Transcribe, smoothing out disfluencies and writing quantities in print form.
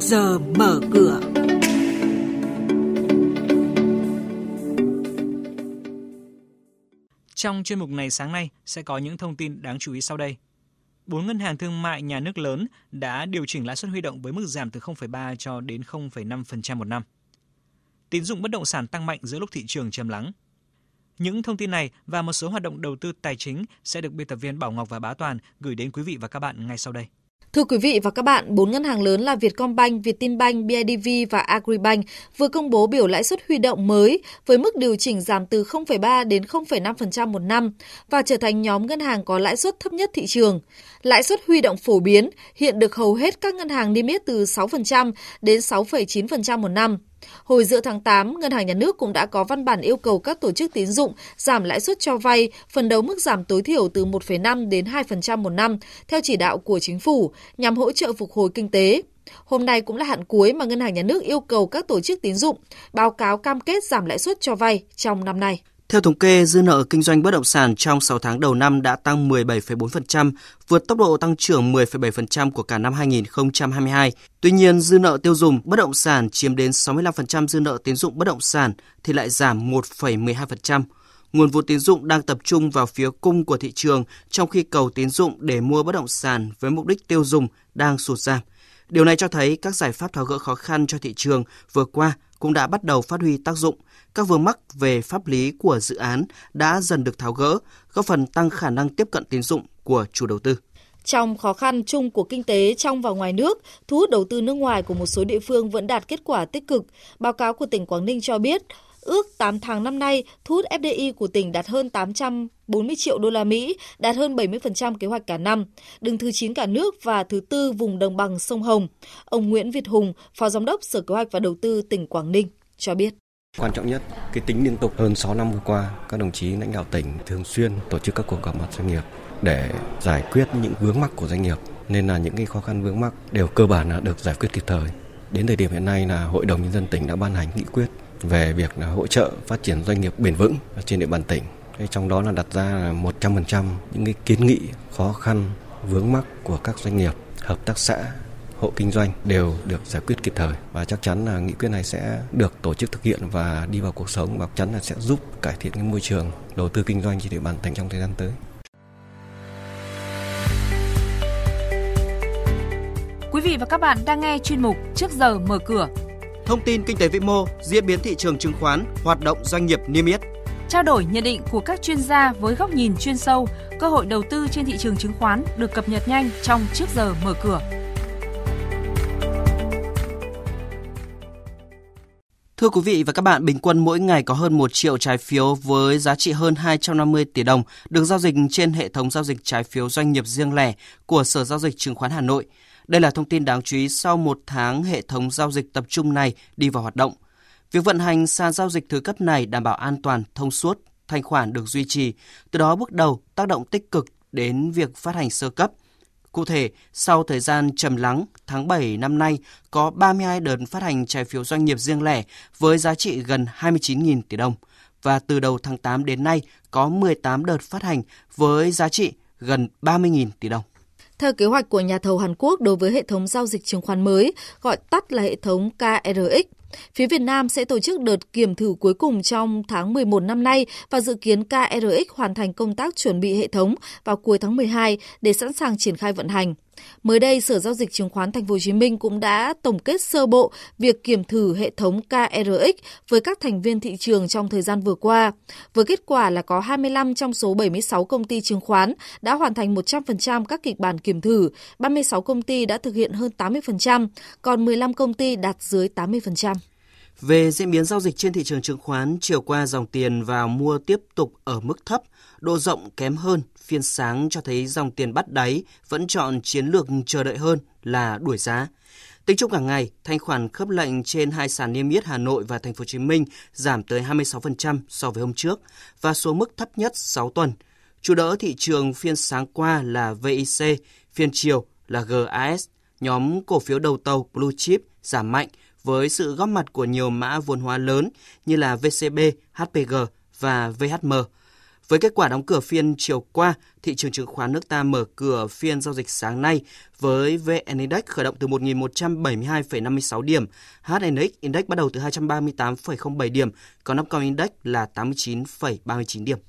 Giờ mở cửa. Trong chuyên mục này sáng nay sẽ có những thông tin đáng chú ý sau đây. 4 ngân hàng thương mại nhà nước lớn đã điều chỉnh lãi suất huy động với mức giảm từ 0,3 cho đến 0,5% một năm. Tín dụng bất động sản tăng mạnh giữa lúc thị trường trầm lắng. Những thông tin này và một số hoạt động đầu tư tài chính sẽ được biên tập viên Bảo Ngọc và Bá Toàn gửi đến quý vị và các bạn ngay sau đây. Thưa quý vị và các bạn, 4 ngân hàng lớn là Vietcombank, Vietinbank, BIDV và Agribank vừa công bố biểu lãi suất huy động mới với mức điều chỉnh giảm từ 0,3 đến 0,5% một năm và trở thành nhóm ngân hàng có lãi suất thấp nhất thị trường. Lãi suất huy động phổ biến hiện được hầu hết các ngân hàng niêm yết từ 6% đến 6,9% một năm. Hồi giữa tháng 8, Ngân hàng Nhà nước cũng đã có văn bản yêu cầu các tổ chức tín dụng giảm lãi suất cho vay, phấn đấu mức giảm tối thiểu từ 1,5 đến 2% một năm, theo chỉ đạo của chính phủ, nhằm hỗ trợ phục hồi kinh tế. Hôm nay cũng là hạn cuối mà Ngân hàng Nhà nước yêu cầu các tổ chức tín dụng báo cáo cam kết giảm lãi suất cho vay trong năm nay. Theo thống kê, dư nợ kinh doanh bất động sản trong 6 tháng đầu năm đã tăng 17,4%, vượt tốc độ tăng trưởng 10,7% của cả năm 2022. Tuy nhiên, dư nợ tiêu dùng bất động sản chiếm đến 65% dư nợ tín dụng bất động sản thì lại giảm 1,12%. Nguồn vốn tín dụng đang tập trung vào phía cung của thị trường, trong khi cầu tín dụng để mua bất động sản với mục đích tiêu dùng đang sụt giảm. Điều này cho thấy các giải pháp tháo gỡ khó khăn cho thị trường vừa qua cũng đã bắt đầu phát huy tác dụng. Các vướng mắc về pháp lý của dự án đã dần được tháo gỡ, góp phần tăng khả năng tiếp cận tín dụng của chủ đầu tư. Trong khó khăn chung của kinh tế trong và ngoài nước, thu hút đầu tư nước ngoài của một số địa phương vẫn đạt kết quả tích cực. Báo cáo của tỉnh Quảng Ninh cho biết, ước 8 tháng năm nay, thu hút FDI của tỉnh đạt hơn 840 triệu đô la Mỹ, đạt hơn 70% kế hoạch cả năm, đứng thứ 9 cả nước và thứ 4 vùng đồng bằng sông Hồng. Ông Nguyễn Việt Hùng, Phó Giám đốc Sở Kế hoạch và Đầu tư tỉnh Quảng Ninh cho biết. Quan trọng nhất, cái tính liên tục hơn 6 năm vừa qua, các đồng chí lãnh đạo tỉnh thường xuyên tổ chức các cuộc gặp mặt doanh nghiệp để giải quyết những vướng mắc của doanh nghiệp, nên là những cái khó khăn vướng mắc đều cơ bản là được giải quyết kịp thời. Đến thời điểm hiện nay là Hội đồng Nhân dân tỉnh đã ban hành nghị quyết về việc là hỗ trợ phát triển doanh nghiệp bền vững trên địa bàn tỉnh. Trong đó là đặt ra là 100% những cái kiến nghị khó khăn vướng mắc của các doanh nghiệp, hợp tác xã, hộ kinh doanh đều được giải quyết kịp thời, và chắc chắn là nghị quyết này sẽ được tổ chức thực hiện và đi vào cuộc sống, và chắc chắn là sẽ giúp cải thiện cái môi trường đầu tư kinh doanh trên địa bàn tỉnh trong thời gian tới. Quý vị và các bạn đang nghe chuyên mục Trước giờ mở cửa. Thông tin kinh tế vĩ mô, diễn biến thị trường chứng khoán, hoạt động doanh nghiệp niêm yết. Trao đổi nhận định của các chuyên gia với góc nhìn chuyên sâu, cơ hội đầu tư trên thị trường chứng khoán được cập nhật nhanh trong Trước giờ mở cửa. Thưa quý vị và các bạn, bình quân mỗi ngày có hơn 1 triệu trái phiếu với giá trị hơn 250 tỷ đồng được giao dịch trên hệ thống giao dịch trái phiếu doanh nghiệp riêng lẻ của Sở Giao dịch Chứng khoán Hà Nội. Đây là thông tin đáng chú ý sau một tháng hệ thống giao dịch tập trung này đi vào hoạt động. Việc vận hành sàn giao dịch thứ cấp này đảm bảo an toàn, thông suốt, thanh khoản được duy trì, từ đó bước đầu tác động tích cực đến việc phát hành sơ cấp. Cụ thể, sau thời gian trầm lắng, tháng 7 năm nay có 32 đợt phát hành trái phiếu doanh nghiệp riêng lẻ với giá trị gần 29.000 tỷ đồng. Và từ đầu tháng 8 đến nay có 18 đợt phát hành với giá trị gần 30.000 tỷ đồng. Theo kế hoạch của nhà thầu Hàn Quốc đối với hệ thống giao dịch chứng khoán mới, gọi tắt là hệ thống KRX, phía Việt Nam sẽ tổ chức đợt kiểm thử cuối cùng trong tháng 11 năm nay và dự kiến KRX hoàn thành công tác chuẩn bị hệ thống vào cuối tháng 12 để sẵn sàng triển khai vận hành. Mới đây, Sở Giao dịch Chứng khoán TP.HCM cũng đã tổng kết sơ bộ việc kiểm thử hệ thống KRX với các thành viên thị trường trong thời gian vừa qua, với kết quả là có 25 trong số 76 công ty chứng khoán đã hoàn thành 100% các kịch bản kiểm thử, 36 công ty đã thực hiện hơn 80%, còn 15 công ty đạt dưới 80%. Về diễn biến giao dịch trên thị trường chứng khoán, chiều qua dòng tiền vào mua tiếp tục ở mức thấp, độ rộng kém hơn, phiên sáng cho thấy dòng tiền bắt đáy vẫn chọn chiến lược chờ đợi hơn là đuổi giá. Tính chung cả ngày, thanh khoản khớp lệnh trên hai sàn niêm yết Hà Nội và Thành phố Hồ Chí Minh giảm tới 26% so với hôm trước và xuống mức thấp nhất 6 tuần. Chủ đỡ thị trường phiên sáng qua là VIC, phiên chiều là GAS, nhóm cổ phiếu đầu tàu Blue Chip giảm mạnh với sự góp mặt của nhiều mã vốn hóa lớn như là VCB, HPG và VHM. Với kết quả đóng cửa phiên chiều qua, thị trường chứng khoán nước ta mở cửa phiên giao dịch sáng nay với VN Index khởi động từ 1.172,56 điểm, HNX Index bắt đầu từ 238,07 điểm, còn Upcoming Index là 89,39 điểm.